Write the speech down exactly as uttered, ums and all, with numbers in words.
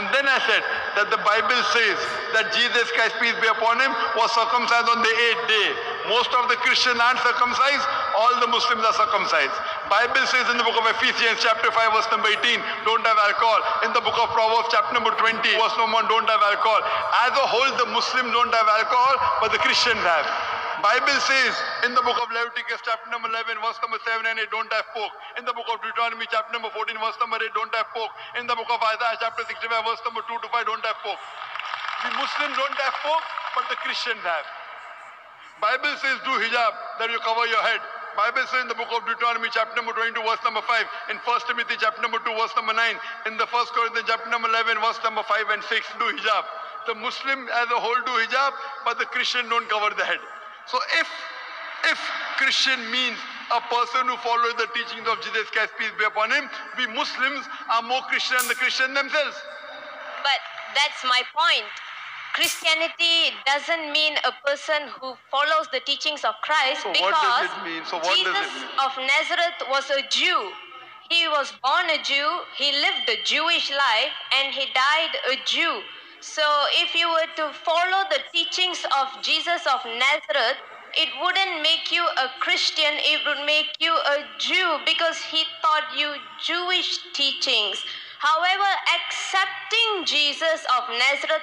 And then I said that the Bible says that Jesus Christ, peace be upon him, was circumcised on the eighth day. Most of the Christians aren't circumcised, all the Muslims are circumcised. Bible says in the book of Ephesians chapter five verse number eighteen, don't have alcohol. In the book of Proverbs chapter number twenty verse number one, don't have alcohol. As a whole, the Muslims don't have alcohol, but the Christians have. Bible says in the book of Leviticus chapter number eleven verse number seven and eight, don't have pork. In the book of Deuteronomy chapter number fourteen verse number eight, don't have pork. In the book of Isaiah chapter sixty-five verse number two to five, don't have pork. The Muslims don't have pork, but the Christians have. Bible says do hijab, that you cover your head. Bible says in the book of Deuteronomy chapter number twenty-two verse number five, in First Timothy chapter number two verse number nine, in the First Corinthians chapter number eleven verse number five and six, do hijab. The Muslim as a whole do hijab, but the Christian don't cover the head. So if, if Christian means a person who follows the teachings of Jesus Christ, peace be upon him, we Muslims are more Christian than the Christian themselves. But that's my point. Christianity doesn't mean a person who follows the teachings of Christ, so because what does it mean? So what Jesus does it mean? of Nazareth was a Jew. He was born a Jew, he lived a Jewish life, and he died a Jew. So if you were to follow the teachings of Jesus of Nazareth, it wouldn't make you a Christian, it would make you a Jew, because he taught you Jewish teachings. However, accepting Jesus of Nazareth